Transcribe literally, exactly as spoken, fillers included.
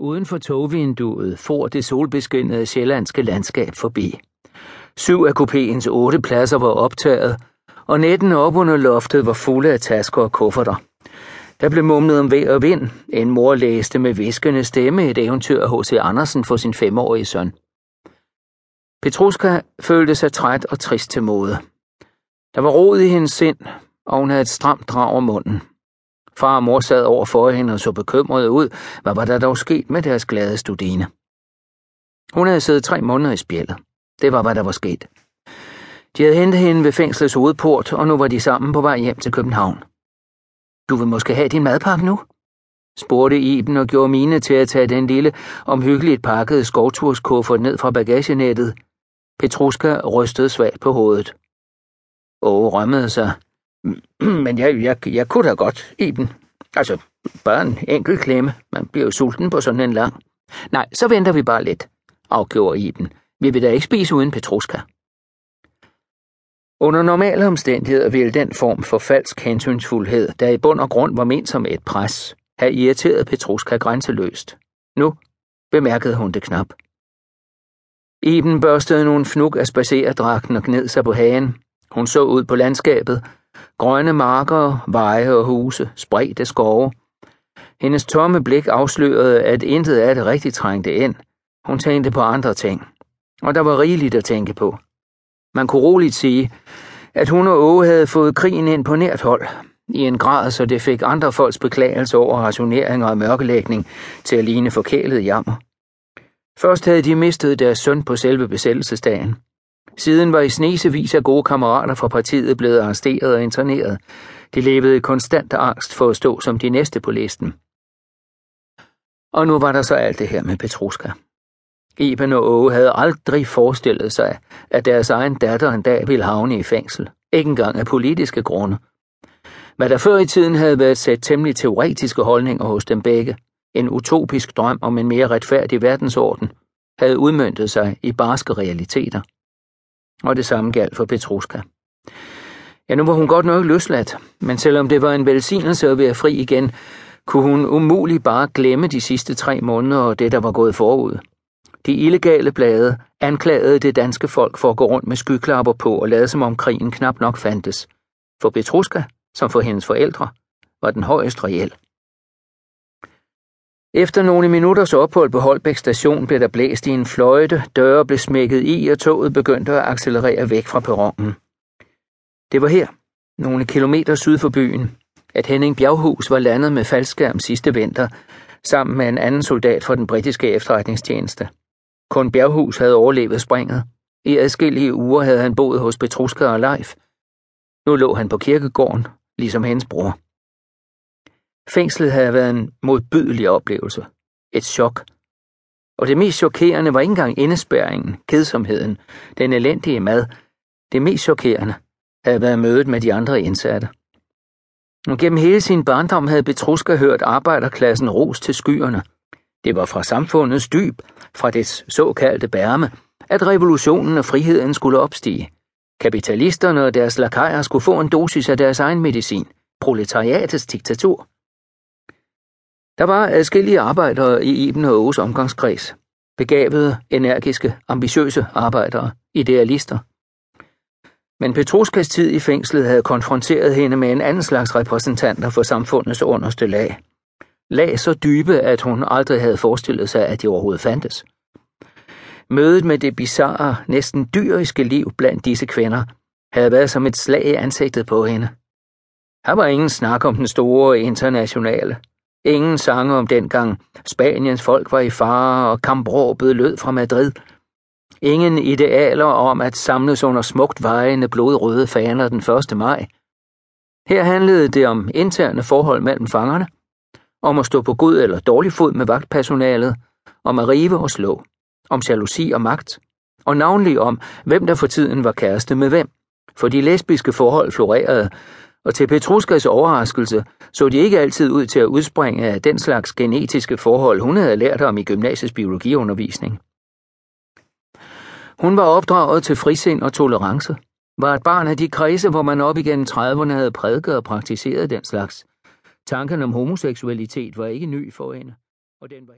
Uden for togvinduet for det solbeskinnede sjællandske landskab forbi. Syv af kupéens otte pladser var optaget, og netten op under loftet var fulde af tasker og kufferter. Der blev mumlet om vejr og vind. En mor læste med hviskende stemme et eventyr af H C Andersen for sin femårige søn. Petruska følte sig træt og trist til mode. Der var rod i hendes sind, og hun havde et stramt drag om munden. Far og mor sad over for hende og så bekymrede ud. Hvad var der dog sket med deres glade studine? Hun havde siddet tre måneder i spjældet. Det var, hvad der var sket. De havde hentet hende ved fængslets hovedport, og nu var de sammen på vej hjem til København. Du vil måske have din madpakke nu? Spurgte Iben og gjorde mine til at tage den lille, omhyggeligt pakkede skovturskuffert ned fra bagagenettet. Petruska rystede svagt på hovedet. Åge rømmede sig. Men jeg, jeg, jeg kunne da godt, Iben. Altså, bare en enkelt klemme. Man bliver jo sulten på sådan en lang. Nej, så venter vi bare lidt, afgjorde Iben. Vi vil da ikke spise uden Petruska. Under normale omstændigheder ville den form for falsk hensynsfuldhed, der i bund og grund var ment som et pres, have irriteret Petruska grænseløst. Nu bemærkede hun det knap. Iben børstede nogle fnug af spaceredragten og gned sig på hagen. Hun så ud på landskabet. Grønne marker, veje og huse, spredte skove. Hendes tomme blik afslørede, at intet af det rigtig trængte ind. Hun tænkte på andre ting, og der var rigeligt at tænke på. Man kunne roligt sige, at hun og Åge havde fået krigen ind på nært hold, i en grad, så det fik andre folks beklagelse over rationeringer og mørkelægning til at ligne forkælede jammer. Først havde de mistet deres søn på selve besættelsesdagen. Siden var i snesevis af gode kammerater fra partiet blevet arresteret og interneret. De levede i konstant angst for at stå som de næste på listen. Og nu var der så alt det her med Petruska. Iben og Åge havde aldrig forestillet sig, at deres egen datter en dag ville havne i fængsel. Ikke engang af politiske grunde. Hvad der før i tiden havde været sat temmelig teoretiske holdninger hos dem begge, en utopisk drøm om en mere retfærdig verdensorden, havde udmøntet sig i barske realiteter. Og det samme galt for Petruska. Ja, nu var hun godt nok løsladt, men selvom det var en velsignelse at være fri igen, kunne hun umuligt bare glemme de sidste tre måneder og det, der var gået forud. De illegale blade anklagede det danske folk for at gå rundt med skyklapper på og lade som om krigen knap nok fandtes. For Petruska, som for hendes forældre, var den højest reel. Efter nogle minutters ophold på Holbæk station blev der blæst i en fløjte, døre blev smækket i, og toget begyndte at accelerere væk fra perronen. Det var her, nogle kilometer syd for byen, at Henning Bjerghus var landet med faldskærm sidste vinter, sammen med en anden soldat fra den britiske efterretningstjeneste. Kun Bjerghus havde overlevet springet. I adskillige uger havde han boet hos Petruska og Leif. Nu lå han på kirkegården, ligesom hendes bror. Fængslet havde været en modbydelig oplevelse. Et chok. Og det mest chokerende var ikke engang indespærringen, kedsomheden, den elendige mad. Det mest chokerende havde været mødet med de andre indsatte. Og gennem hele sin barndom havde Petruska hørt arbejderklassen ros til skyerne. Det var fra samfundets dyb, fra dets såkaldte bærme, at revolutionen og friheden skulle opstige. Kapitalisterne og deres lakajer skulle få en dosis af deres egen medicin, proletariatets diktatur. Der var adskillige arbejdere i Iben og Åges omgangskreds. Begavede, energiske, ambitiøse arbejdere, idealister. Men Petruskas tid i fængslet havde konfronteret hende med en anden slags repræsentanter for samfundets underste lag. Lag så dybe, at hun aldrig havde forestillet sig, at de overhovedet fandtes. Mødet med det bizarre, næsten dyriske liv blandt disse kvinder havde været som et slag i ansigtet på hende. Her var ingen snak om den store internationale. Ingen sange om dengang Spaniens folk var i fare og kampråbet lød fra Madrid. Ingen idealer om at samles under smukt vejende blodrøde faner den første maj. Her handlede det om interne forhold mellem fangerne, om at stå på god eller dårlig fod med vagtpersonalet, om at rive og slå, om jalousi og magt, og navnlig om, hvem der for tiden var kæreste med hvem, for de lesbiske forhold florerede, og til Petruskas overraskelse så de ikke altid ud til at udspringe af den slags genetiske forhold, hun havde lært om i gymnasiets biologiundervisning. Hun var opdraget til frisind og tolerance, var et barn af de kredse, hvor man op igennem trediverne havde prædiket og praktiseret den slags. Tanken om homoseksualitet var ikke ny for hende, og den var